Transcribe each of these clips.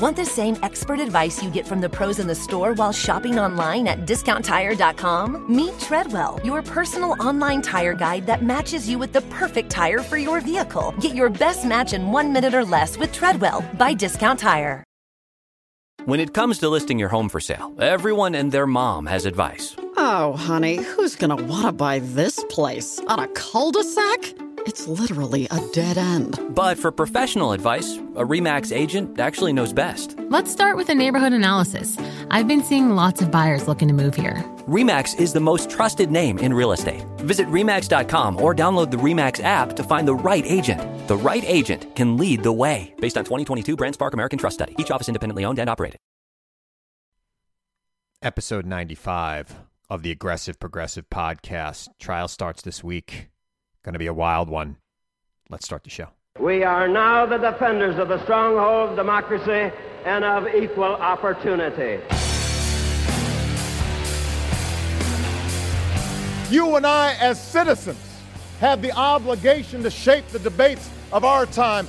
Want the same expert advice you get from the pros in the store while shopping online at DiscountTire.com? Meet Treadwell, your personal online tire guide that matches you with the perfect tire for your vehicle. Get your best match in 1 minute or less with Treadwell by Discount Tire. When it comes to listing your home for sale, everyone and their mom has advice. Oh, honey, who's going to want to buy this place? On a cul-de-sac? It's literally a dead end. But for professional advice, a RE/MAX agent actually knows best. Let's start with a neighborhood analysis. I've been seeing lots of buyers looking to move here. RE/MAX is the most trusted name in real estate. Visit Remax.com or download the RE/MAX app to find the right agent. The right agent can lead the way. Based on 2022 BrandSpark American Trust Study. Each office independently owned and operated. Episode 95 of the Aggressive Progressive Podcast. Trial starts this week. Going to be a wild one. Let's start the show. We are now the defenders of the stronghold of democracy and of equal opportunity. You and I, as citizens, have the obligation to shape the debates of our time,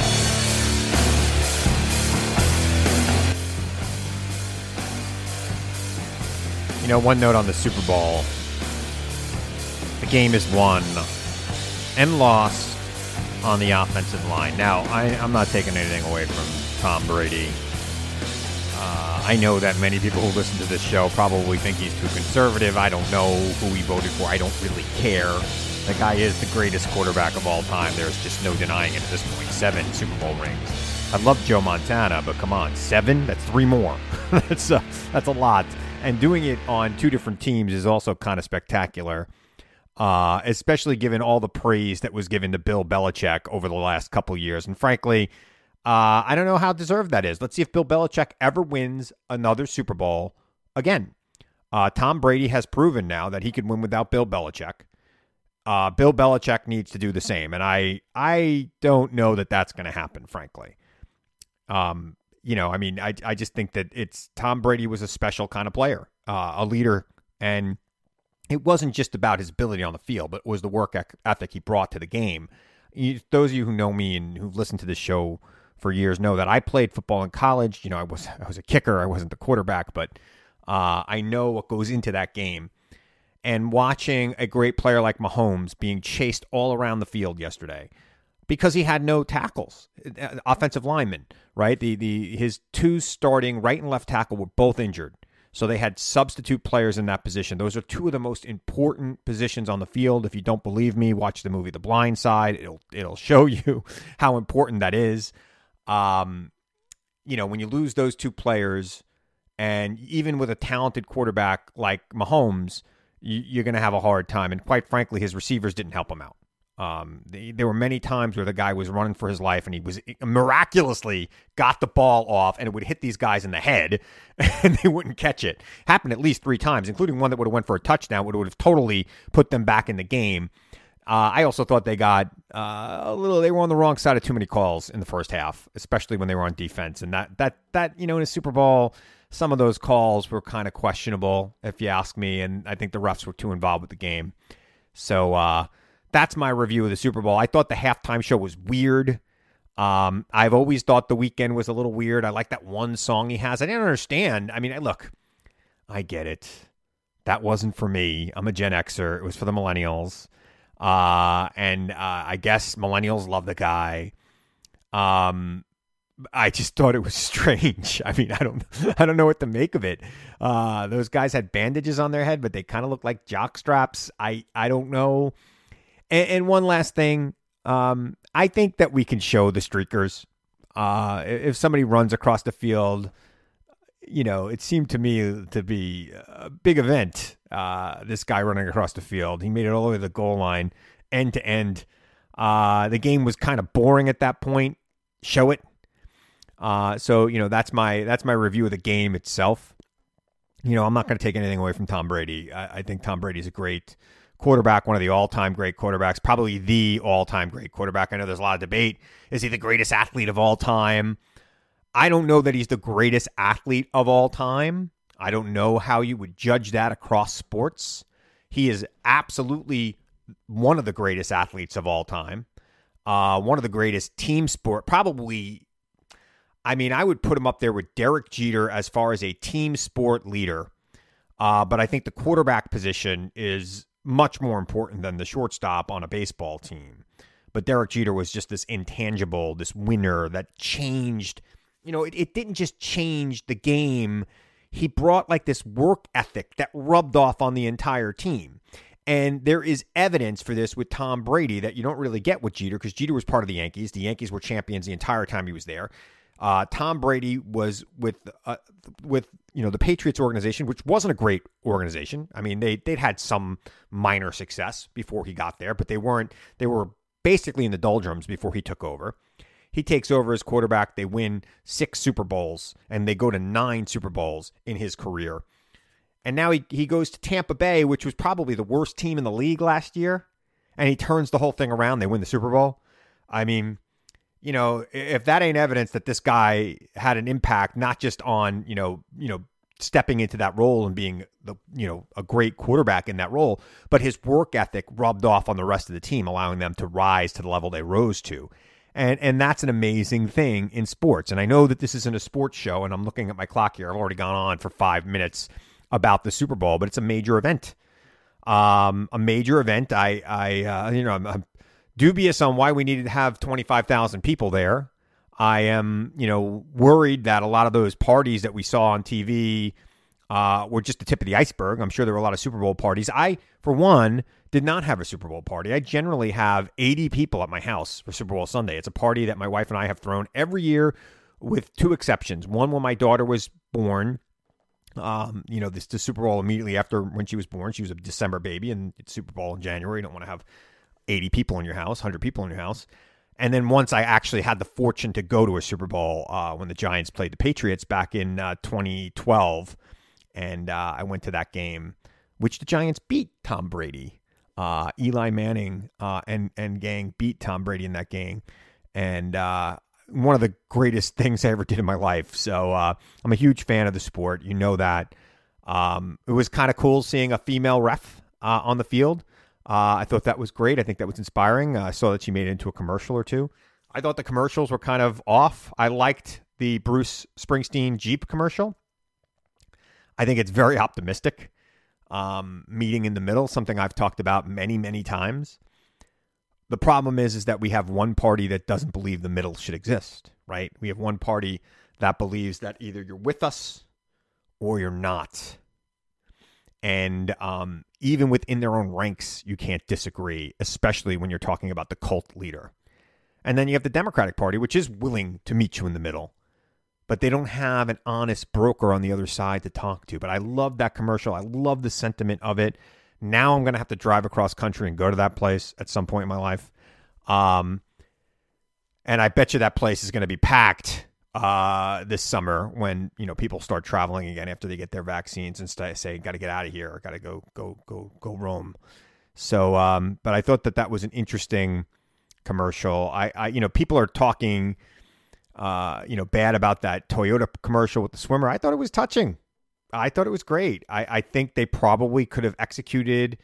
You know, one note on the Super Bowl. The game is won and lost on the offensive line. Now, I'm not taking anything away from Tom Brady. I know that many people who listen to this show probably think he's too conservative. I don't know who he voted for. I don't really care. The guy is the greatest quarterback of all time. There's just no denying it at this point. 7 Super Bowl rings. I love Joe Montana, but come on, 7? That's 3 more. That's a lot. And doing it on 2 different teams is also kind of spectacular, especially given all the praise that was given to Bill Belichick over the last couple years. And frankly, I don't know how deserved that is. Let's see if Bill Belichick ever wins another Super Bowl again. Tom Brady has proven now that he can win without Bill Belichick. Bill Belichick needs to do the same. And I don't know that that's going to happen, frankly. You know, I mean, I just think that it's Tom Brady was a special kind of player, a leader. And it wasn't just about his ability on the field, but it was the work ethic he brought to the game. Those of you who know me and who've listened to this show for years know that I played football in college. You know, I was a kicker. I wasn't the quarterback, but I know what goes into that game. And watching a great player like Mahomes being chased all around the field yesterday, because he had no tackles, offensive linemen, right? His 2 starting right and left tackle were both injured. So they had substitute players in that position. Those are 2 of the most important positions on the field. If you don't believe me, watch the movie The Blind Side. It'll show you how important that is. You know, when you lose those 2 players, and even with a talented quarterback like Mahomes, you're going to have a hard time. And quite frankly, his receivers didn't help him out. There were many times where the guy was running for his life and he was miraculously got the ball off and it would hit these guys in the head and they wouldn't catch it. Happened at least 3 times, including one that would have went for a touchdown, would have totally put them back in the game. I also thought they got they were on the wrong side of too many calls in the first half, especially when they were on defense. And that you know, in a Super Bowl, some of those calls were kind of questionable, if you ask me. And I think the refs were too involved with the game. So, that's my review of the Super Bowl. I thought the halftime show was weird. I've always thought The Weeknd was a little weird. I like that one song he has. I didn't understand. I mean, look, I get it. That wasn't for me. I'm a Gen Xer. It was for the millennials. I guess millennials love the guy. I just thought it was strange. I mean, I don't know what to make of it. Those guys had bandages on their head, but they kind of looked like jock straps. I don't know. And one last thing. I think that we can show the streakers. If somebody runs across the field, you know, it seemed to me to be a big event. This guy running across the field, he made it all the way to the goal line, end to end. The game was kind of boring at that point. Show it. So, you know, that's my review of the game itself. You know, I'm not going to take anything away from Tom Brady. I think Tom Brady's a great quarterback, one of the all-time great quarterbacks, probably the all-time great quarterback. I know there's a lot of debate. Is he the greatest athlete of all time? I don't know that he's the greatest athlete of all time. I don't know how you would judge that across sports. He is absolutely one of the greatest athletes of all time. One of the greatest team sport, probably. I mean, I would put him up there with Derek Jeter as far as a team sport leader. But I think the quarterback position is much more important than the shortstop on a baseball team. But Derek Jeter was just this intangible, this winner that changed. You know, it didn't just change the game. He brought like this work ethic that rubbed off on the entire team. And there is evidence for this with Tom Brady that you don't really get with Jeter, because Jeter was part of the Yankees. The Yankees were champions the entire time he was there. Tom Brady was with the Patriots organization, which wasn't a great organization. I mean, they'd had some minor success before he got there, but they were basically in the doldrums before he took over. He takes over as quarterback. They win 6 Super Bowls, and they go to 9 Super Bowls in his career. And now he goes to Tampa Bay, which was probably the worst team in the league last year, and he turns the whole thing around. They win the Super Bowl. I mean, you know, if that ain't evidence that this guy had an impact, not just on, you know, stepping into that role and being the, you know, a great quarterback in that role, but his work ethic rubbed off on the rest of the team, allowing them to rise to the level they rose to. And that's an amazing thing in sports. And I know that this isn't a sports show, and I'm looking at my clock here. I've already gone on for 5 minutes about the Super Bowl, but it's a major event. I'm dubious on why we needed to have 25,000 people there. I am, you know, worried that a lot of those parties that we saw on TV were just the tip of the iceberg. I'm sure there were a lot of Super Bowl parties. I, for one, did not have a Super Bowl party. I generally have 80 people at my house for Super Bowl Sunday. It's a party that my wife and I have thrown every year, with 2 exceptions. One, when my daughter was born. The Super Bowl immediately after when she was born. She was a December baby, and it's Super Bowl in January. You don't want to have 80 people in your house, 100 people in your house. And then once I actually had the fortune to go to a Super Bowl when the Giants played the Patriots back in 2012. And I went to that game, which the Giants beat Tom Brady. Eli Manning and gang beat Tom Brady in that game. And one of the greatest things I ever did in my life. So I'm a huge fan of the sport. You know that. It was kind of cool seeing a female ref on the field. I thought that was great. I think that was inspiring. I saw that she made it into a commercial or two. I thought the commercials were kind of off. I liked the Bruce Springsteen Jeep commercial. I think it's very optimistic. Meeting in the middle, something I've talked about many, many times. The problem is that we have one party that doesn't believe the middle should exist, right? We have one party that believes that either you're with us or you're not. And even within their own ranks, you can't disagree, especially when you're talking about the cult leader. And then you have the Democratic Party, which is willing to meet you in the middle, but they don't have an honest broker on the other side to talk to. But I love that commercial. I love the sentiment of it. Now I'm going to have to drive across country and go to that place at some point in my life. And I bet you that place is going to be packed this summer when, you know, people start traveling again after they get their vaccines and say, got to get out of here, or got to go roam. So, but I thought that was an interesting commercial. I people are talking, bad about that Toyota commercial with the swimmer. I thought it was touching. I thought it was great. I think they probably could have executed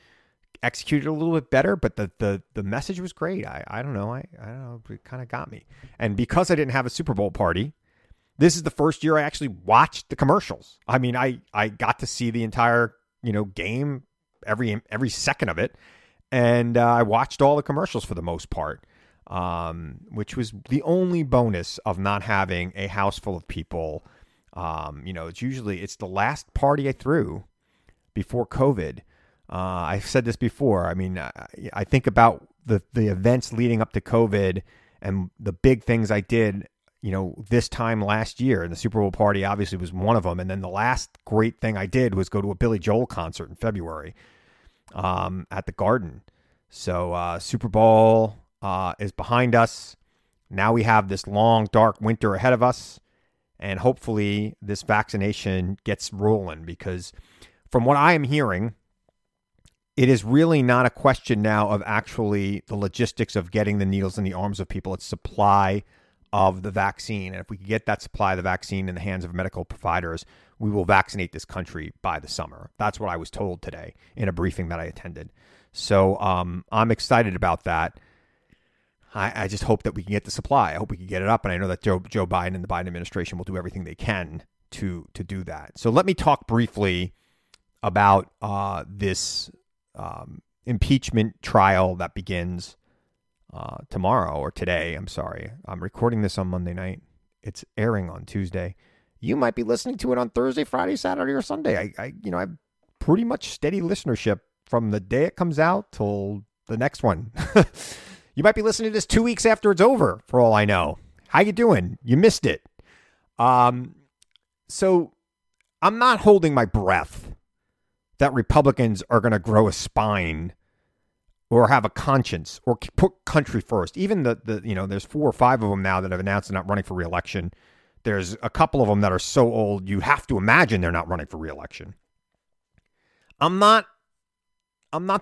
a little bit better, but the message was great. I don't know. It kind of got me. And because I didn't have a Super Bowl party, this is the first year I actually watched the commercials. I mean, I got to see the entire, you know, game, every second of it. And I watched all the commercials for the most part. which was the only bonus of not having a house full of people. You know, it's the last party I threw before COVID. I've said this before. I mean, I think about the events leading up to COVID and the big things I did, you know, this time last year, and the Super Bowl party obviously was one of them. And then the last great thing I did was go to a Billy Joel concert in February, at the Garden. So, Super Bowl, is behind us. Now we have this long, dark winter ahead of us. And hopefully this vaccination gets rolling, because from what I am hearing, it is really not a question now of actually the logistics of getting the needles in the arms of people. It's supply of the vaccine. And if we can get that supply of the vaccine in the hands of medical providers, we will vaccinate this country by the summer. That's what I was told today in a briefing that I attended. So I'm excited about that. I just hope that we can get the supply. I hope we can get it up. And I know that Joe Biden and the Biden administration will do everything they can to do that. So let me talk briefly about this impeachment trial that begins tomorrow, or today. I'm sorry. I'm recording this on Monday night. It's airing on Tuesday. You might be listening to it on Thursday, Friday, Saturday, or Sunday. I have pretty much steady listenership from the day it comes out till the next one. You might be listening to this 2 weeks after it's over, for all I know. How you doing? You missed it. So I'm not holding my breath that Republicans are going to grow a spine or have a conscience or put country first. Even there's 4 or 5 of them now that have announced they're not running for reelection. There's a couple of them that are so old, you have to imagine they're not running for reelection. I'm not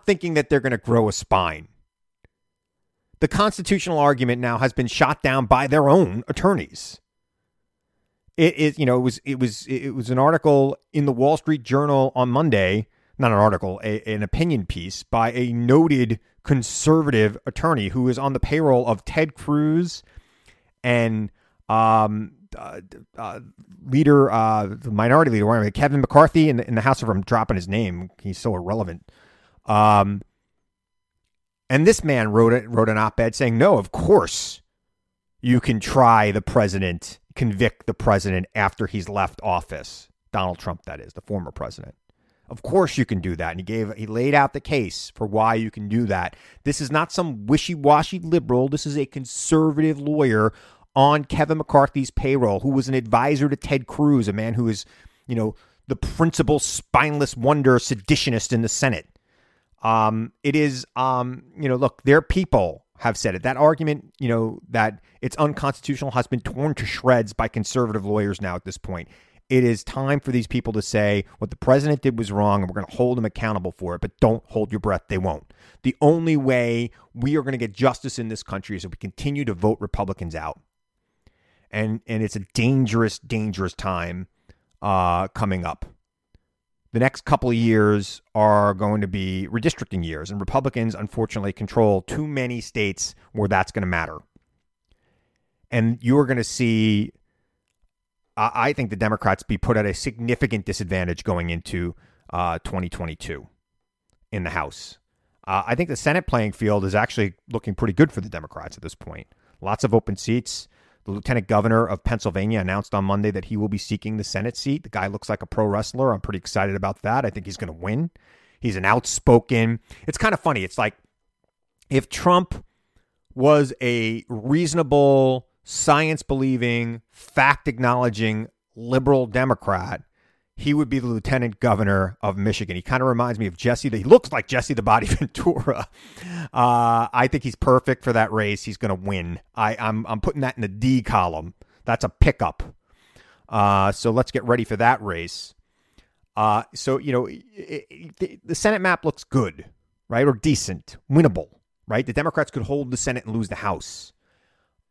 thinking that they're going to grow a spine. The constitutional argument now has been shot down by their own attorneys. It was an article in the Wall Street Journal on Monday, not an article, an opinion piece by a noted conservative attorney who is on the payroll of Ted Cruz and the minority leader, Kevin McCarthy in the House of, I'm dropping his name. He's so irrelevant. And this man wrote an op-ed saying, no, of course you can try the president, convict the president after he's left office. Donald Trump, that is, the former president. Of course you can do that. And he laid out the case for why you can do that. This is not some wishy-washy liberal. This is a conservative lawyer on Kevin McCarthy's payroll who was an advisor to Ted Cruz, a man who is, the principal spineless wonder seditionist in the Senate. Their people have said it. That argument, that it's unconstitutional has been torn to shreds by conservative lawyers now at this point. It is time for these people to say what the president did was wrong, and we're going to hold them accountable for it, but don't hold your breath. They won't. The only way we are going to get justice in this country is if we continue to vote Republicans out. And it's a dangerous, dangerous time coming up. The next couple of years are going to be redistricting years, and Republicans, unfortunately, control too many states where that's going to matter. And you're going to see, I think, the Democrats be put at a significant disadvantage going into 2022 in the House. I think the Senate playing field is actually looking pretty good for the Democrats at this point. Lots of open seats. The lieutenant governor of Pennsylvania announced on Monday that he will be seeking the Senate seat. The guy looks like a pro wrestler. I'm pretty excited about that. I think he's going to win. He's an outspoken. It's kind of funny. It's like if Trump was a reasonable, science-believing, fact-acknowledging liberal Democrat, he would be the lieutenant governor of Michigan. He kind of reminds me of he looks like Jesse the Body Ventura. I think he's perfect for that race. He's going to win. I'm putting that in the D column. That's a pickup. So let's get ready for that race. The Senate map looks good, right? Or decent, winnable, right? The Democrats could hold the Senate and lose the House.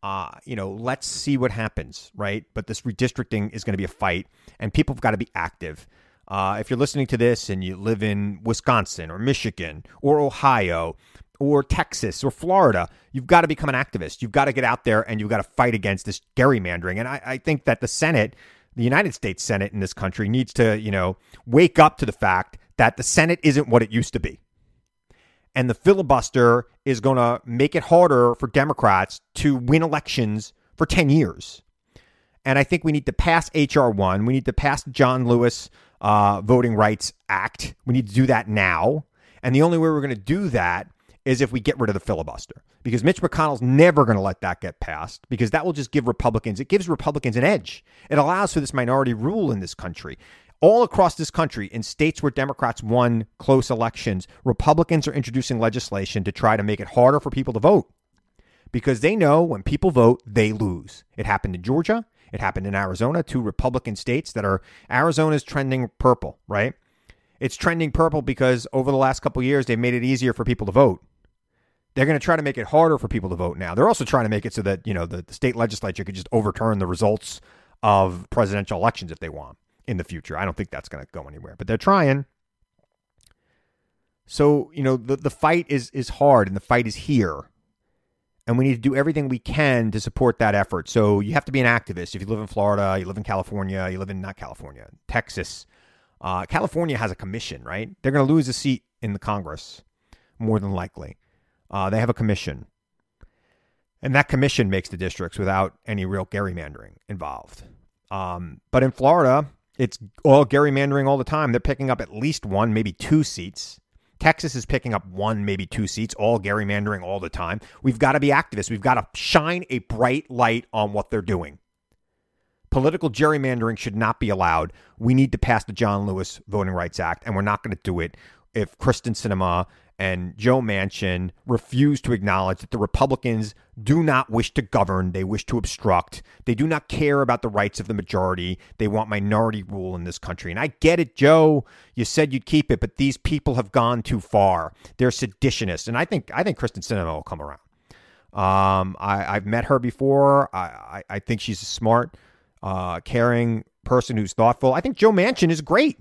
Let's see what happens, right? But this redistricting is going to be a fight, and people have got to be active. If you're listening to this and you live in Wisconsin or Michigan or Ohio or Texas or Florida, you've got to become an activist. You've got to get out there and you've got to fight against this gerrymandering. And I think that the Senate, the United States Senate in this country, needs to, wake up to the fact that the Senate isn't what it used to be. And the filibuster is going to make it harder for Democrats to win elections for 10 years. And I think we need to pass HR one. We need to pass John Lewis Voting Rights Act. We need to do that now. And the only way we're going to do that is if we get rid of the filibuster, because Mitch McConnell's never going to let that get passed, because that will just give Republicans, it gives Republicans an edge. It allows for this minority rule in this country. All across this country, in states where Democrats won close elections, Republicans are introducing legislation to try to make it harder for people to vote, because they know when people vote, they lose. It happened in Georgia. It happened in Arizona, two Republican states that are, Arizona's trending purple, right? It's trending purple because over the last couple of years, they've made it easier for people to vote. They're going to try to make it harder for people to vote now. They're also trying to make it so that, you know, the state legislature could just overturn the results of presidential elections if they want in the future. I don't think that's going to go anywhere, but they're trying. So, you know, the fight is hard, and the fight is here. And we need to do everything we can to support that effort. So you have to be an activist. If you live in Florida, you live in California, you live in not California, Texas. California has a commission, right? They're going to lose a seat in the Congress, more than likely. They have a commission. And that commission makes the districts without any real gerrymandering involved. But in Florida, it's all gerrymandering all the time. They're picking up at least one, maybe two seats. Texas is picking up one, maybe two seats, all gerrymandering all the time. We've got to be activists. We've got to shine a bright light on what they're doing. Political gerrymandering should not be allowed. We need to pass the John Lewis Voting Rights Act, and we're not going to do it if Kyrsten Sinema and Joe Manchin refuse to acknowledge that the Republicans do not wish to govern. They wish to obstruct. They do not care about the rights of the majority. They want minority rule in this country. And I get it, Joe. You said you'd keep it, but these people have gone too far. They're seditionists. And I think Kyrsten Sinema will come around. I've met her before. I think she's a smart, caring person who's thoughtful. I think Joe Manchin is great.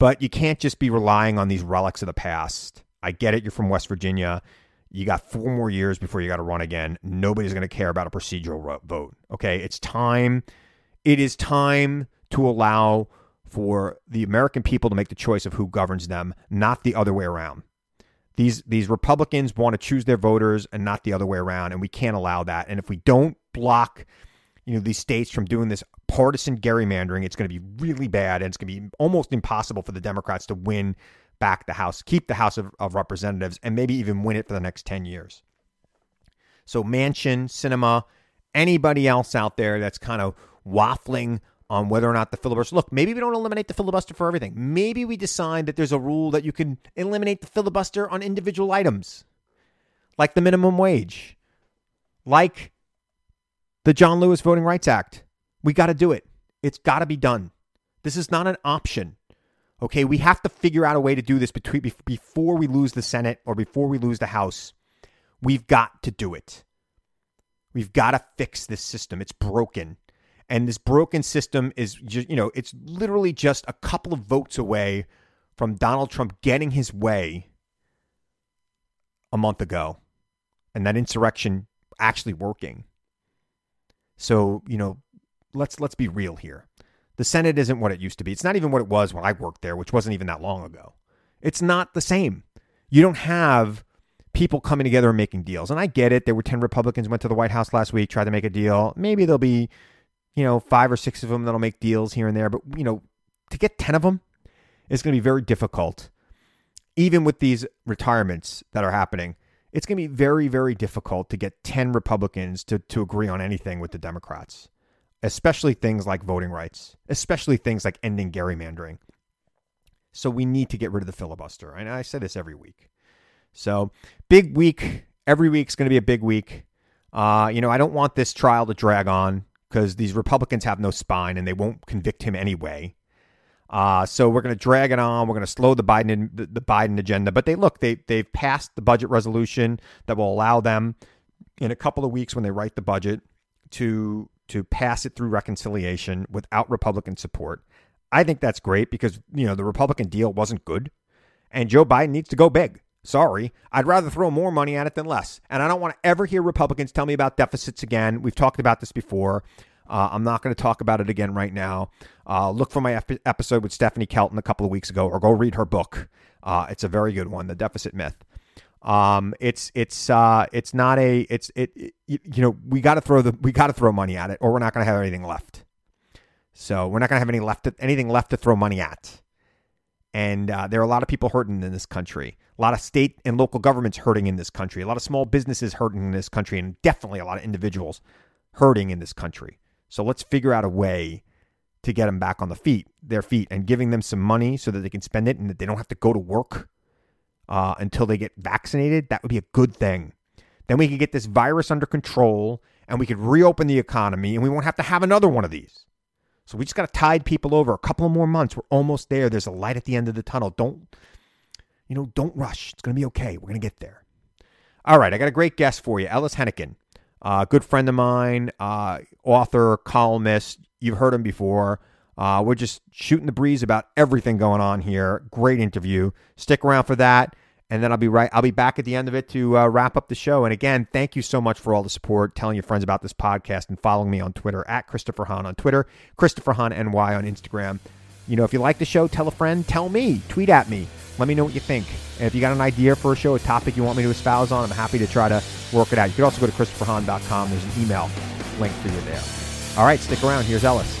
But you can't just be relying on these relics of the past. I get it. You're from West Virginia. You got 4 more years before you got to run again. Nobody's going to care about a procedural vote. Okay, it's time. It is time to allow for the American people to make the choice of who governs them, not the other way around. These Republicans want to choose their voters and not the other way around, and we can't allow that. And if we don't block, you know, these states from doing this partisan gerrymandering, it's going to be really bad, and it's going to be almost impossible for the Democrats to win back the House, keep the House of Representatives, and maybe even win it for the next 10 years. So Manchin, Sinema, anybody else out there that's kind of waffling on whether or not the filibuster. Look, maybe we don't eliminate the filibuster for everything. Maybe we decide that there's a rule that you can eliminate the filibuster on individual items, like the minimum wage, like the John Lewis Voting Rights Act. We got to do it. It's got to be done. This is not an option. Okay, we have to figure out a way to do this before we lose the Senate or before we lose the House. We've got to do it. We've got to fix this system. It's broken. And this broken system is, you know, it's literally just a couple of votes away from Donald Trump getting his way a month ago, and that insurrection actually working. So, you know, let's be real here. The Senate isn't what it used to be. It's not even what it was when I worked there, which wasn't even that long ago. It's not the same. You don't have people coming together and making deals. And I get it. There were 10 Republicans went to the White House last week, tried to make a deal. Maybe there'll be, you know, 5 or 6 of them that'll make deals here and there. But, you know, to get 10 of them is going to be very difficult. Even with these retirements that are happening, it's going to be very, very difficult to get 10 Republicans to agree on anything with the Democrats, especially things like voting rights, especially things like ending gerrymandering. So we need to get rid of the filibuster. And I say this every week. So big week. Every week's going to be a big week. You know, I don't want this trial to drag on because these Republicans have no spine and they won't convict him anyway. So we're going to drag it on. We're going to slow the Biden agenda. But they've passed the budget resolution that will allow them in a couple of weeks when they write the budget to pass it through reconciliation without Republican support. I think that's great because, you know, the Republican deal wasn't good and Joe Biden needs to go big. Sorry, I'd rather throw more money at it than less. And I don't want to ever hear Republicans tell me about deficits again. We've talked about this before. I'm not going to talk about it again right now. Look for my episode with Stephanie Kelton a couple of weeks ago, or go read her book. It's a very good one, The Deficit Myth. We got to throw money at it, or we're not going to have anything left. So we're not going to have anything left to throw money at. And there are a lot of people hurting in this country. A lot of state and local governments hurting in this country. A lot of small businesses hurting in this country, and definitely a lot of individuals hurting in this country. So let's figure out a way to get them back on their feet, and giving them some money so that they can spend it and that they don't have to go to work until they get vaccinated. That would be a good thing. Then we could get this virus under control, and we could reopen the economy, and we won't have to have another one of these. So we just got to tide people over a couple of more months. We're almost there. There's a light at the end of the tunnel. Don't rush. It's going to be okay. We're going to get there. All right. I got a great guest for you. Ellis Henican, a good friend of mine, author, columnist. You've heard him before. We're just shooting the breeze about everything going on here. Great interview. Stick around for that. And then I'll be back at the end of it to wrap up the show. And again, thank you so much for all the support, telling your friends about this podcast, and following me on Twitter at Christopher Hahn on Twitter, Christopher Hahn NY on Instagram. You know, if you like the show, tell a friend, tell me, tweet at me. Let me know what you think. And if you got an idea for a show, a topic you want me to espouse on, I'm happy to try to work it out. You could also go to ChristopherHahn.com. There's an email link for you there. All right, stick around. Here's Ellis.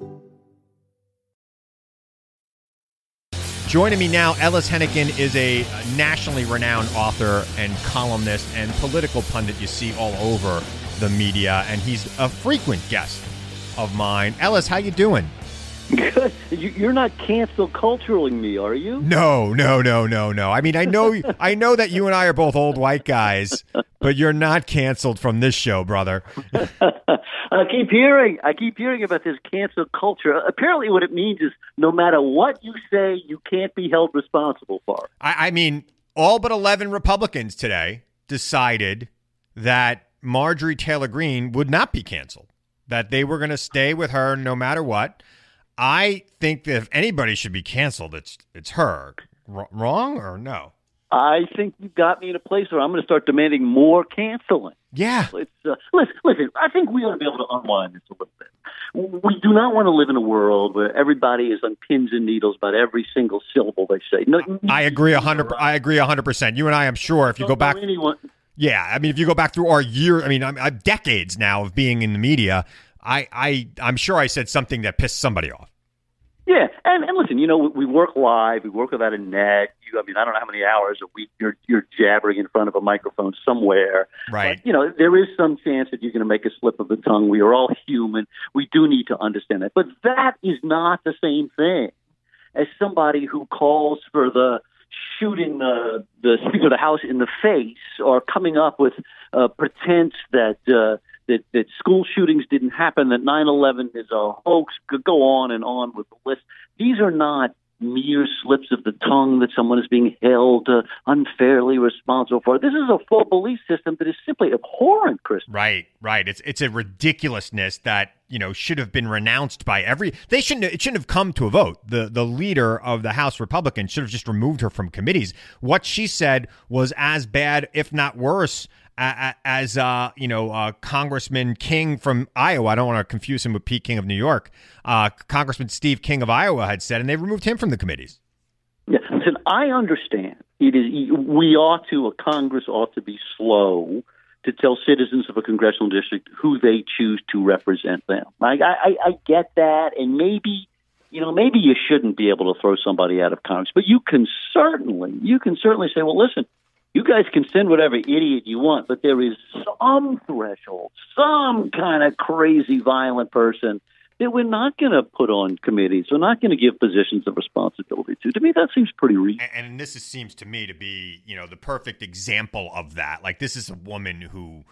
Joining me now, Ellis Henican is a nationally renowned author and columnist and political pundit you see all over the media, and he's a frequent guest of mine. Ellis, how you doing? Good. You're not cancel culturing me, are you? No. I mean, I know that you and I are both old white guys, but you're not canceled from this show, brother. I keep hearing about this cancel culture. Apparently what it means is no matter what you say, you can't be held responsible for. I mean, all but 11 Republicans today decided that Marjorie Taylor Greene would not be canceled, that they were going to stay with her no matter what. I think that if anybody should be canceled, it's her. Wrong or no? I think you got me in a place where I'm going to start demanding more canceling. Yeah. Listen, I think we ought to be able to unwind this a little bit. We do not want to live in a world where everybody is on pins and needles about every single syllable they say. No, I agree 100%. You and I am sure, if you go back... Anyone. Yeah, I mean, if you go back through our year, I mean, decades now of being in the media, I'm sure I said something that pissed somebody off. Yeah, and listen, you know, we work live, we work without a net. I don't know how many hours a week you're jabbering in front of a microphone somewhere. Right. But, you know, there is some chance that you're going to make a slip of the tongue. We are all human. We do need to understand that. But that is not the same thing as somebody who calls for the shooting the Speaker of the House in the face, or coming up with pretense that school shootings didn't happen, that 9/11 is a hoax. Could go on with the list. These are not mere slips of the tongue that someone is being held unfairly responsible for. This is a full belief system that is simply abhorrent, Chris. Right. It's a ridiculousness that, you know, should have been renounced by every. It shouldn't have come to a vote. The leader of the House Republican should have just removed her from committees. What she said was as bad, if not worse, as Congressman King from Iowa. I don't want to confuse him with Pete King of New York. Congressman Steve King of Iowa had said, and they removed him from the committees. Yeah, listen, I understand. Congress ought to be slow to tell citizens of a congressional district who they choose to represent them. I get that, and maybe you know, maybe you shouldn't be able to throw somebody out of Congress, but you can certainly say, well, listen, you guys can send whatever idiot you want, but there is some threshold, some kind of crazy, violent person that we're not going to put on committees. We're not going to give positions of responsibility to. To me, that seems pretty reasonable. And this seems to me to be, you know, the perfect example of that. Like, this is a woman who,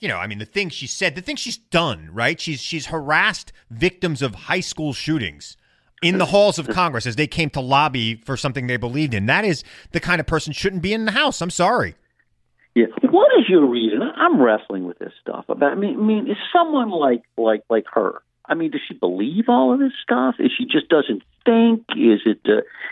you know, I mean, the things she said, the things she's done, right? She's harassed victims of high school shootings in the halls of Congress as they came to lobby for something they believed in. That is the kind of person shouldn't be in the House. I'm sorry. Yeah. What is your reason? I'm wrestling with this stuff. About, I mean, is someone like her? I mean, does she believe all of this stuff? Is she just doesn't think? Is it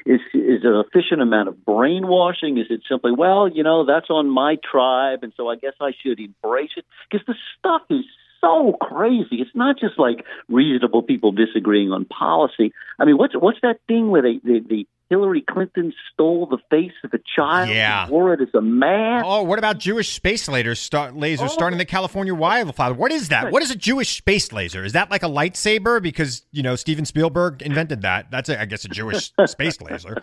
is it an efficient amount of brainwashing? Is it simply, well, you know, that's on my tribe, and so I guess I should embrace it? Because the stuff is so crazy. It's not just like reasonable people disagreeing on policy. I mean, what's that thing where the Hillary Clinton stole the face of a child and wore it as a mask? Oh, what about Jewish space lasers starting the California wildfire? What is that? What is a Jewish space laser? Is that like a lightsaber? Because, you know, Steven Spielberg invented that. That's, I guess, a Jewish space laser.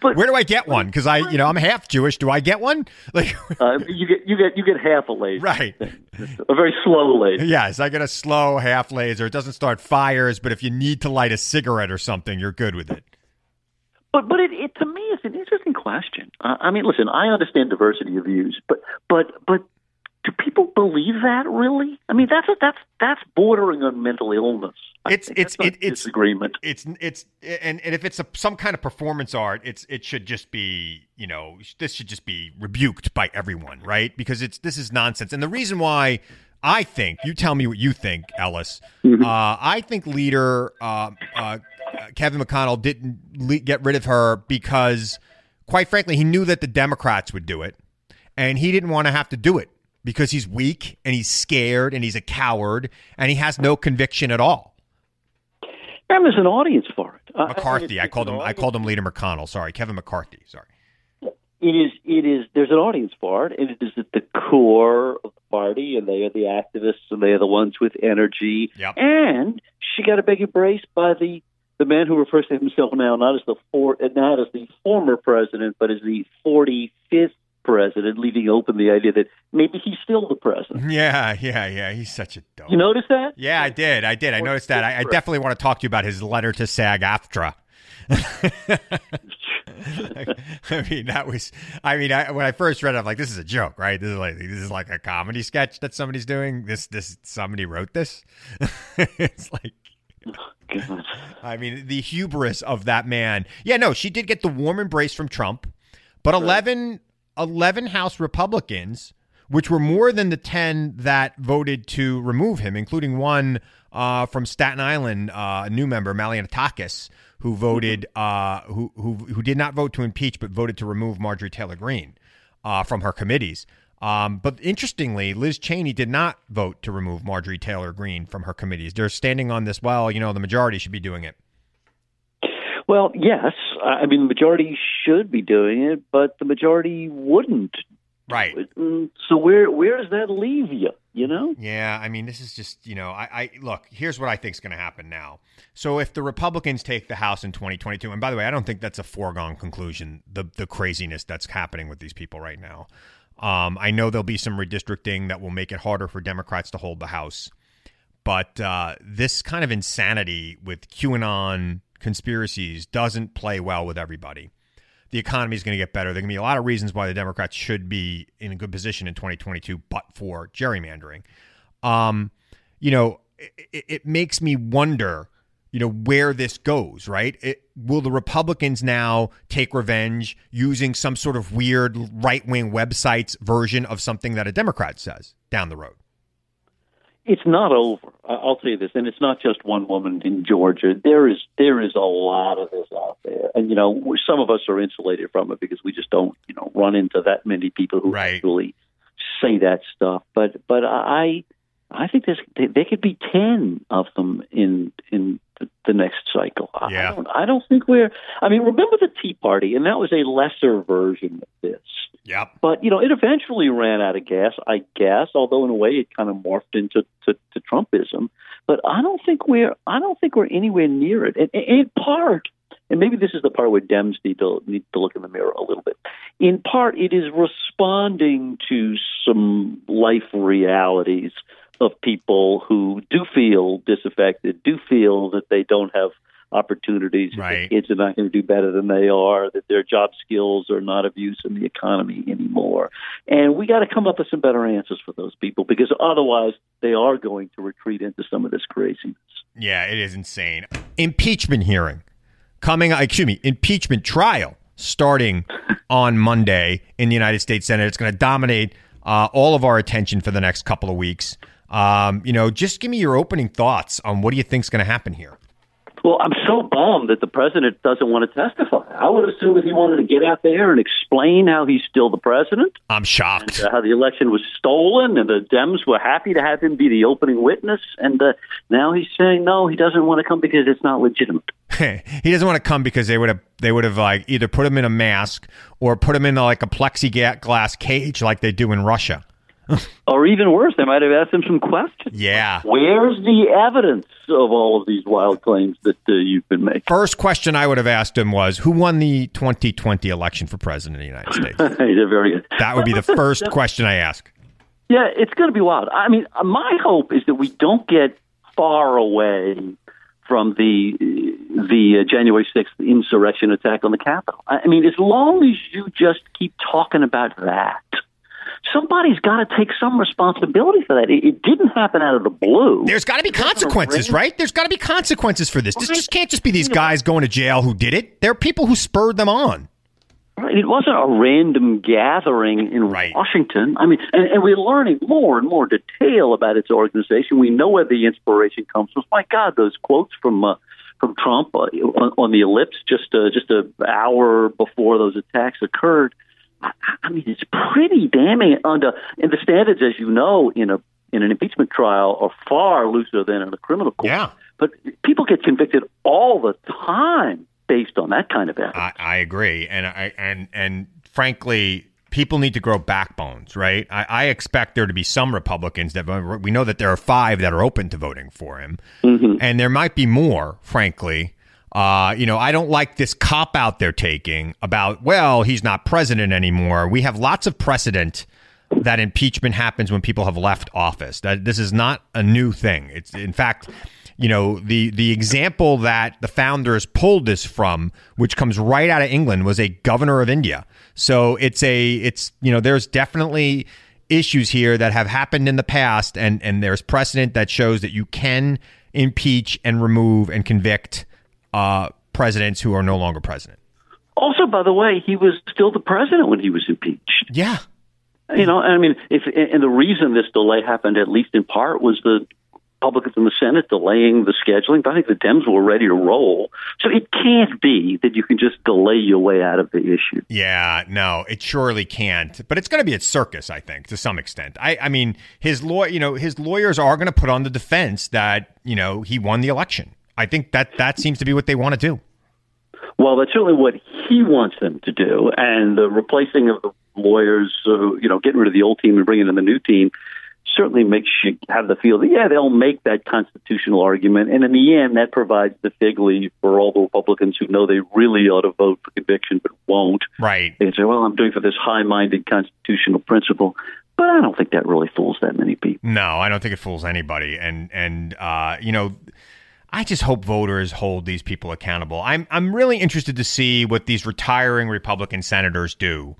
But where do I get one? Because I, you know, I'm half Jewish. Do I get one? Like you get half a laser, right? A very slow laser. Yes, I get a slow half laser. It doesn't start fires, but if you need to light a cigarette or something, you're good with it. But it to me is an interesting question. I mean, listen, I understand diversity of views, but do people believe that really? I mean, that's bordering on mental illness. It's disagreement. It's and if it's some kind of performance art, it should just be, you know, this should just be rebuked by everyone, right? Because this is nonsense. And the reason why, I think, you tell me what you think, Ellis. Mm-hmm. I think leader Kevin McConnell didn't get rid of her because, quite frankly, he knew that the Democrats would do it, and he didn't want to have to do it because he's weak and he's scared and he's a coward and he has no conviction at all. And there's an audience for it. McCarthy, I called him leader McConnell. Sorry, Kevin McCarthy. Sorry. It is. There's an audience for it, and it is at the core of the party, and they are the activists, and they are the ones with energy. Yep. And she got a big embrace by the man who refers to himself now not as the former president, but as the 45th president, leaving open the idea that maybe he's still the president. Yeah. He's such a dope. You noticed that? Yeah, I did. I noticed that. I definitely want to talk to you about his letter to SAG-AFTRA. When I first read it, I'm like, this is a joke, right? This is like a comedy sketch that somebody's doing. Somebody wrote this. It's like, oh, I mean, the hubris of that man. Yeah, no, she did get the warm embrace from Trump, but right. 11 House Republicans, which were more than the 10 that voted to remove him, including one from Staten Island, a new member, Malianatakis, who voted, who did not vote to impeach, but voted to remove Marjorie Taylor Greene from her committees. But interestingly, Liz Cheney did not vote to remove Marjorie Taylor Greene from her committees. They're standing on this, well, you know, the majority should be doing it. Well, yes. I mean, the majority should be doing it, but the majority wouldn't. Right. So where does that leave you, you know? Yeah, I mean, this is just, you know, I look, here's what I think is going to happen now. So if the Republicans take the House in 2022, and by the way, I don't think that's a foregone conclusion, the craziness that's happening with these people right now. I know there'll be some redistricting that will make it harder for Democrats to hold the House. But this kind of insanity with QAnon conspiracies doesn't play well with everybody. The economy is going to get better. There are going to be a lot of reasons why the Democrats should be in a good position in 2022, but for gerrymandering. You know, it makes me wonder, you know, where this goes, right? Will the Republicans now take revenge using some sort of weird right-wing website's version of something that a Democrat says down the road? It's not over. I'll say this, and it's not just one woman in Georgia. There is a lot of this out there, and you know, some of us are insulated from it because we just don't, you know, run into that many people who actually say that stuff. But I I think there could be 10 of them in the next cycle. Yeah. I don't think we're. I mean, remember the Tea Party, and that was a lesser version of this. Yeah. But it eventually ran out of gas, I guess. Although in a way, it kind of morphed into Trumpism. But I don't think we're anywhere near it. And in part, and maybe this is the part where Dems need to look in the mirror a little bit. In part, it is responding to some life realities of people who do feel disaffected, do feel that they don't have opportunities, right, that kids are not going to do better than they are, that their job skills are not of use in the economy anymore. And we got to come up with some better answers for those people, because otherwise they are going to retreat into some of this craziness. Yeah, it is insane. Impeachment hearing impeachment trial starting on Monday in the United States Senate. It's going to dominate all of our attention for the next couple of weeks. Just give me your opening thoughts on what do you think is going to happen here? Well, I'm so bummed that the president doesn't want to testify. I would assume if he wanted to get out there and explain how he's still the president. I'm shocked. And how the election was stolen, and the Dems were happy to have him be the opening witness. And now he's saying, no, he doesn't want to come because it's not legitimate. He doesn't want to come because they would have like either put him in a mask or put him in like a plexiglass cage like they do in Russia. Or even worse, they might have asked him some questions. Yeah. Where's the evidence of all of these wild claims that you've been making? First question I would have asked him was, who won the 2020 election for president of the United States? They're very good. That would be the first question I ask. Yeah, it's going to be wild. I mean, my hope is that we don't get far away from the January 6th insurrection attack on the Capitol. I mean, as long as you just keep talking about that, somebody's got to take some responsibility for that. It didn't happen out of the blue. There's got to be consequences, right? There's got to be consequences for this. This just can't just be these guys going to jail who did it. There are people who spurred them on. It wasn't a random gathering in Washington. I mean, and we're learning more and more detail about its organization. We know where the inspiration comes from. My God, those quotes from Trump on the Ellipse just an hour before those attacks occurred. I mean, it's pretty damning. And the standards, as you know, in an impeachment trial are far looser than in a criminal court. Yeah. But people get convicted all the time based on that kind of evidence. I agree. And frankly, people need to grow backbones, right? I expect there to be some Republicans that we know that there are 5 that are open to voting for him. Mm-hmm. And there might be more, frankly. I don't like this cop-out they're taking about, well, he's not president anymore. We have lots of precedent that impeachment happens when people have left office. This is not a new thing. It's, in fact, the example that the founders pulled this from, which comes right out of England, was a governor of India. So there's definitely issues here that have happened in the past, and there's precedent that shows that you can impeach and remove and convict presidents who are no longer president. Also, by the way, he was still the president when he was impeached. Yeah. The reason this delay happened, at least in part, was the Republicans in the Senate delaying the scheduling. But I think the Dems were ready to roll. So it can't be that you can just delay your way out of the issue. Yeah, no, it surely can't. But it's going to be a circus, I think, to some extent. I mean, his lawyers are going to put on the defense that, he won the election. I think that seems to be what they want to do. Well, that's certainly what he wants them to do. And the replacing of the lawyers, getting rid of the old team and bringing in the new team, certainly makes you have the feel that, yeah, they'll make that constitutional argument. And in the end, that provides the fig leaf for all the Republicans who know they really ought to vote for conviction but won't. Right. They can say, well, I'm doing for this high-minded constitutional principle. But I don't think that really fools that many people. No, I don't think it fools anybody. And I just hope voters hold these people accountable. I'm really interested to see what these retiring Republican senators do.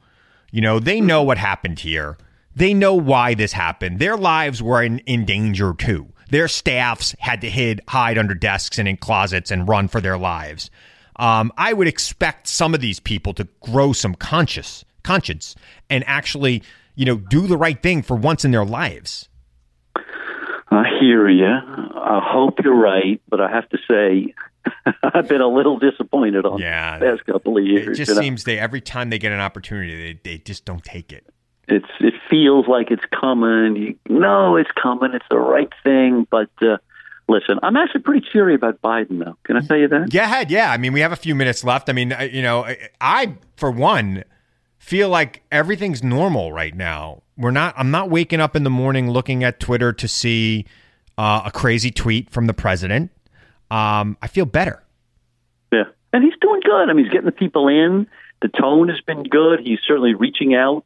They know what happened here. They know why this happened. Their lives were in danger, too. Their staffs had to hide under desks and in closets and run for their lives. I would expect some of these people to grow some conscience and actually, do the right thing for once in their lives. I hear you. I hope you're right, but I have to say I've been a little disappointed on the past couple of years. It just seems every time they get an opportunity, they just don't take it. It feels like it's coming. You know it's coming. It's the right thing. But listen, I'm actually pretty cheery about Biden, though. Can I tell you that? Yeah. I mean, we have a few minutes left. I mean, I, for one, feel like everything's normal right now. I'm not waking up in the morning looking at Twitter to see a crazy tweet from the president. I feel better. Yeah. And he's doing good. I mean, he's getting the people in. The tone has been good. He's certainly reaching out,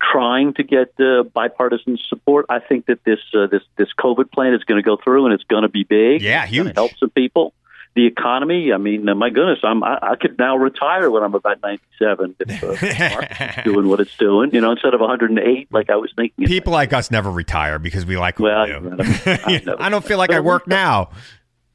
trying to get bipartisan support. I think that this COVID plan is going to go through, and it's going to be big. Yeah, huge. It's going to help some people. The economy. I mean, my goodness, I could now retire when I'm about 97. If doing what it's doing, instead of 108, like I was thinking. People like us never retire because we like what we do. I don't feel like I work now.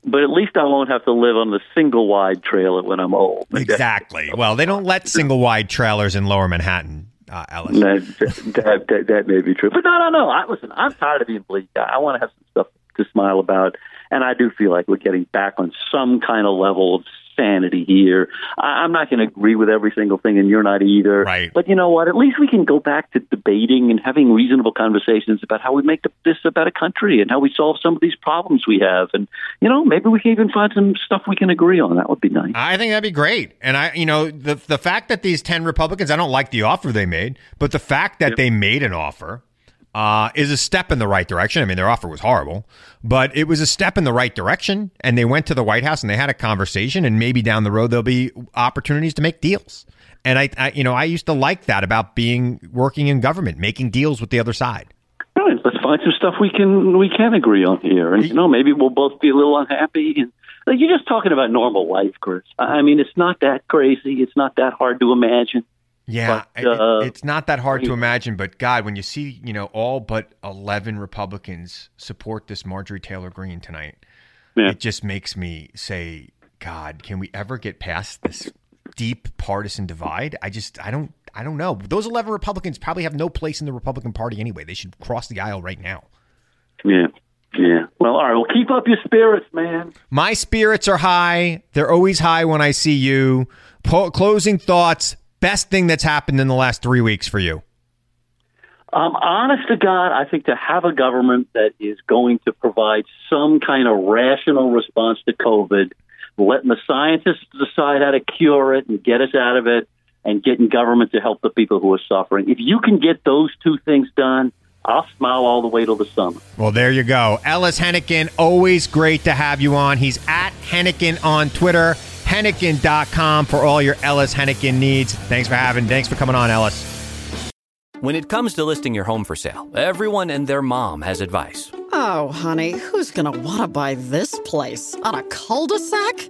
But at least I won't have to live on the single-wide trailer when I'm old. Exactly. Well, they don't let single-wide trailers in Lower Manhattan, Ellis. That may be true. But no. Listen, I'm tired of being bleak. I want to have some stuff to smile about. And I do feel like we're getting back on some kind of level of sanity here. I'm not going to agree with every single thing, and you're not either. Right. But you know what? At least we can go back to debating and having reasonable conversations about how we make this about a country and how we solve some of these problems we have. And, maybe we can even find some stuff we can agree on. That would be nice. I think that'd be great. And the fact that these 10 Republicans, I don't like the offer they made, but the fact that they made an offer is a step in the right direction. I mean, their offer was horrible, but it was a step in the right direction. And they went to the White House and they had a conversation, and maybe down the road, there'll be opportunities to make deals. And I used to like that about working in government, making deals with the other side. Right. Let's find some stuff we can agree on here. And, maybe we'll both be a little unhappy. And you're just talking about normal life, Chris. I mean, it's not that crazy. It's not that hard to imagine. Yeah, but, it's not that hard to imagine, but God, when you see, all but 11 Republicans support this Marjorie Taylor Greene tonight, it just makes me say, God, can we ever get past this deep partisan divide? I don't know. Those 11 Republicans probably have no place in the Republican Party anyway. They should cross the aisle right now. Yeah. Yeah. Well, all right. Well, keep up your spirits, man. My spirits are high. They're always high when I see you. Closing thoughts. Best thing that's happened in the last 3 weeks for you? Honest to God, I think to have a government that is going to provide some kind of rational response to COVID, letting the scientists decide how to cure it and get us out of it, and getting government to help the people who are suffering. If you can get those two things done, I'll smile all the way till the summer. Well, there you go. Ellis Henican, always great to have you on. He's at Henican on Twitter. Henican.com for all your Ellis Henican needs. Thanks for coming on, Ellis. When it comes to listing your home for sale, everyone and their mom has advice. Oh, honey, who's going to want to buy this place? On a cul-de-sac?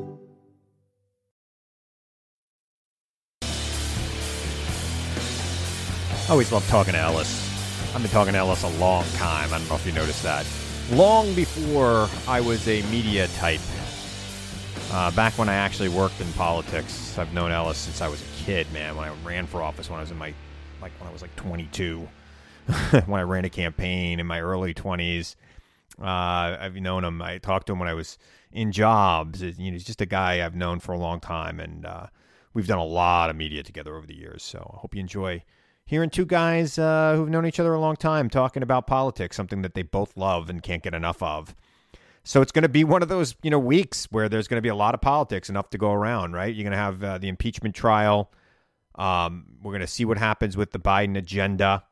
I always love talking to Ellis. I've been talking to Ellis a long time. I don't know if you noticed that. Long before I was a media type, back when I actually worked in politics, I've known Ellis since I was a kid, man. When I ran for office, when I was like 22, when I ran a campaign in my early 20s, I've known him. I talked to him when I was in jobs. He's just a guy I've known for a long time, and we've done a lot of media together over the years. So I hope you enjoy hearing two guys who've known each other a long time talking about politics, something that they both love and can't get enough of. So it's going to be one of those weeks where there's going to be a lot of politics, enough to go around, right? You're going to have the impeachment trial. We're going to see what happens with the Biden agenda.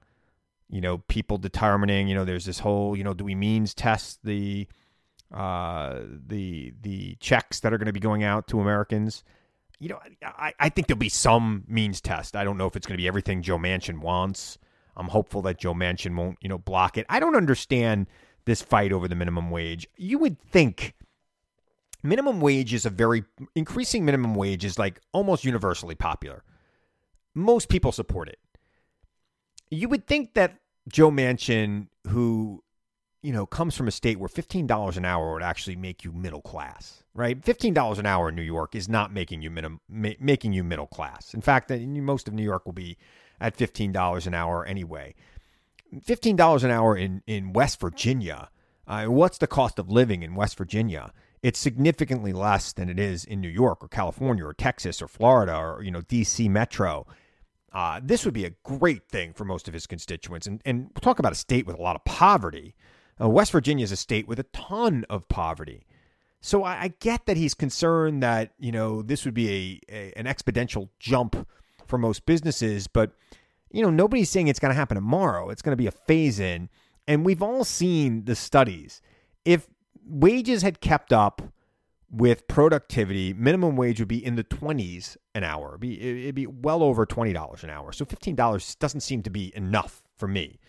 People determining, there's this whole, do we means test the the checks that are going to be going out to Americans. You know, I think there'll be some means test. I don't know if it's going to be everything Joe Manchin wants. I'm hopeful that Joe Manchin won't, you know, block it. I don't understand this fight over the minimum wage. You would think minimum wage is increasing minimum wage is like almost universally popular. Most people support it. You would think that Joe Manchin, who, you know, comes from a state where $15 an hour would actually make you middle class, right? $15 an hour in New York is not making you making you middle class. In fact, most of New York will be at $15 an hour anyway. $15 an hour in West Virginia. What's the cost of living in West Virginia? It's significantly less than it is in New York or California or Texas or Florida or, you know, DC Metro. This would be a great thing for most of his constituents. And we'll talk about a state with a lot of poverty. West Virginia is a state with a ton of poverty. So I get that he's concerned that, you know, this would be an exponential jump for most businesses. But, you know, nobody's saying it's going to happen tomorrow. It's going to be a phase in. And we've all seen the studies. If wages had kept up with productivity, minimum wage would be in the 20s an hour. It'd be well over $20 an hour. So $15 doesn't seem to be enough for me.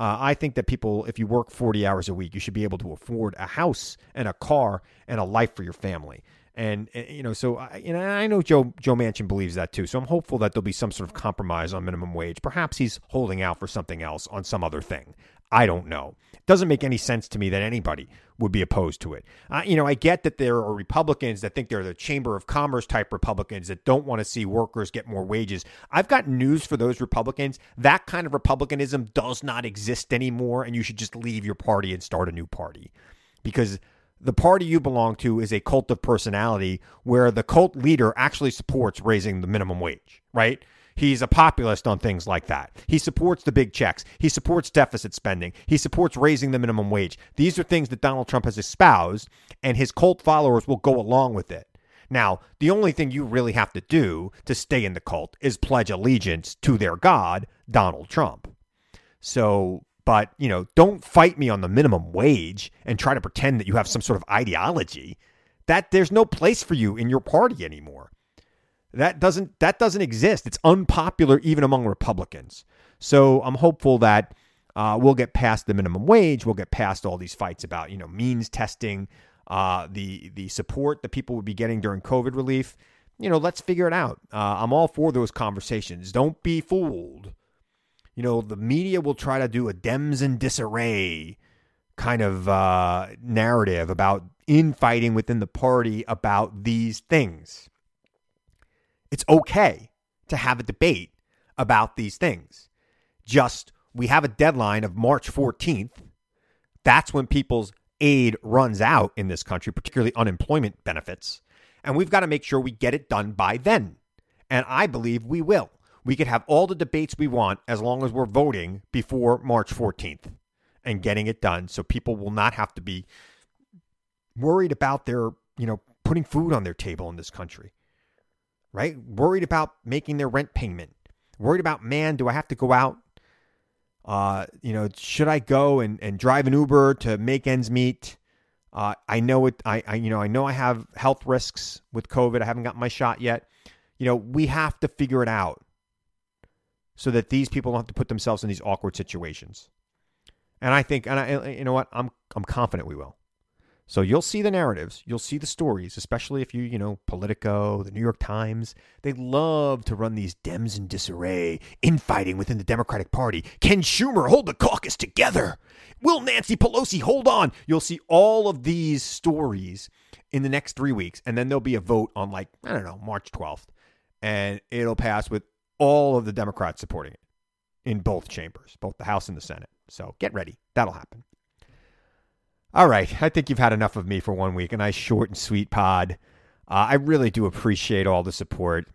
I think that people, if you work 40 hours a week, you should be able to afford a house and a car and a life for your family. And you know, I know Joe Manchin believes that too. So I'm hopeful that there'll be some sort of compromise on minimum wage. Perhaps he's holding out for something else on some other thing. I don't know. It doesn't make any sense to me that anybody would be opposed to it. You know, I get that there are Republicans that think they're the Chamber of Commerce type Republicans that don't want to see workers get more wages. I've got news for those Republicans. That kind of Republicanism does not exist anymore, and you should just leave your party and start a new party, because the party you belong to is a cult of personality where the cult leader actually supports raising the minimum wage, right? He's a populist on things like that. He supports the big checks. He supports deficit spending. He supports raising the minimum wage. These are things that Donald Trump has espoused, and his cult followers will go along with it. Now, the only thing you really have to do to stay in the cult is pledge allegiance to their god, Donald Trump. So, but, you know, don't fight me on the minimum wage and try to pretend that you have some sort of ideology. That there's no place for you in your party anymore. That doesn't exist. It's unpopular even among Republicans. So I'm hopeful that we'll get past the minimum wage. We'll get past all these fights about, you know, means testing, the support that people would be getting during COVID relief. You know, let's figure it out. I'm all for those conversations. Don't be fooled. You know, the media will try to do a Dems in disarray kind of narrative about infighting within the party about these things. It's okay to have a debate about these things. Just, we have a deadline of March 14th. That's when people's aid runs out in this country, particularly unemployment benefits. And we've got to make sure we get it done by then. And I believe we will. We could have all the debates we want as long as we're voting before March 14th and getting it done, so people will not have to be worried about their, you know, putting food on their table in this country. Right? Worried about making their rent payment. Worried about, man, do I have to go out? You know, should I go and drive an Uber to make ends meet? I know I have health risks with COVID. I haven't gotten my shot yet. You know, we have to figure it out so that these people don't have to put themselves in these awkward situations. And I think, you know what? I'm confident we will. So you'll see the narratives, you'll see the stories, especially if you know, Politico, the New York Times, they love to run these Dems in disarray, infighting within the Democratic Party. Can Schumer hold the caucus together? Will Nancy Pelosi hold on? You'll see all of these stories in the next 3 weeks, and then there'll be a vote on like, I don't know, March 12th, and it'll pass with all of the Democrats supporting it in both chambers, both the House and the Senate. So get ready. That'll happen. All right, I think you've had enough of me for 1 week, a nice short and sweet pod. I really do appreciate all the support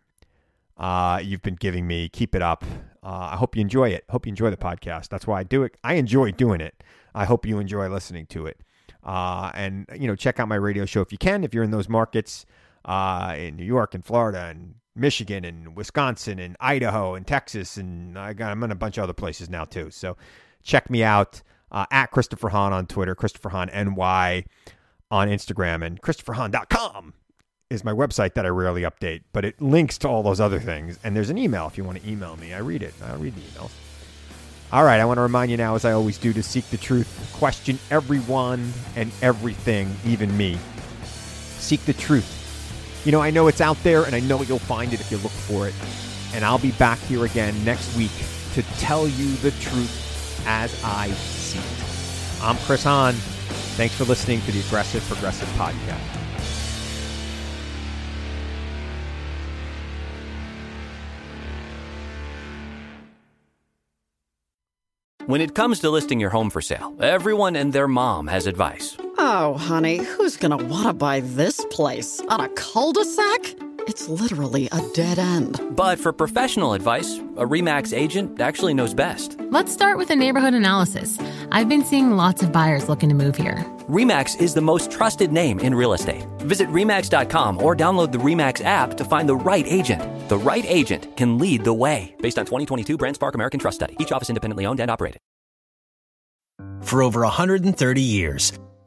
you've been giving me. Keep it up. I hope you enjoy it. Hope you enjoy the podcast. That's why I do it. I enjoy doing it. I hope you enjoy listening to it. And, you know, check out my radio show if you can, if you're in those markets in New York and Florida and Michigan and Wisconsin and Idaho and Texas. And I'm in a bunch of other places now, too. So check me out. At Christopher Hahn on Twitter, Christopher Hahn NY. on Instagram, and ChristopherHahn.com is my website that I rarely update, but it links to all those other things. And there's an email if you want to email me. I read it. I'll read the emails. All right. I want to remind you now, as I always do, to seek the truth, question everyone and everything, even me. Seek the truth. You know, I know it's out there, and I know you'll find it if you look for it. And I'll be back here again next week to tell you the truth as I see it. I'm Chris Hahn. Thanks for listening to the Aggressive Progressive Podcast. When it comes to listing your home for sale, everyone and their mom has advice. Oh, honey, who's going to want to buy this place? On a cul-de-sac? It's literally a dead end. But for professional advice, a RE/MAX agent actually knows best. Let's start with a neighborhood analysis. I've been seeing lots of buyers looking to move here. RE/MAX is the most trusted name in real estate. Visit Remax.com or download the RE/MAX app to find the right agent. The right agent can lead the way. Based on 2022 BrandSpark American Trust Study. Each office independently owned and operated. For over 130 years,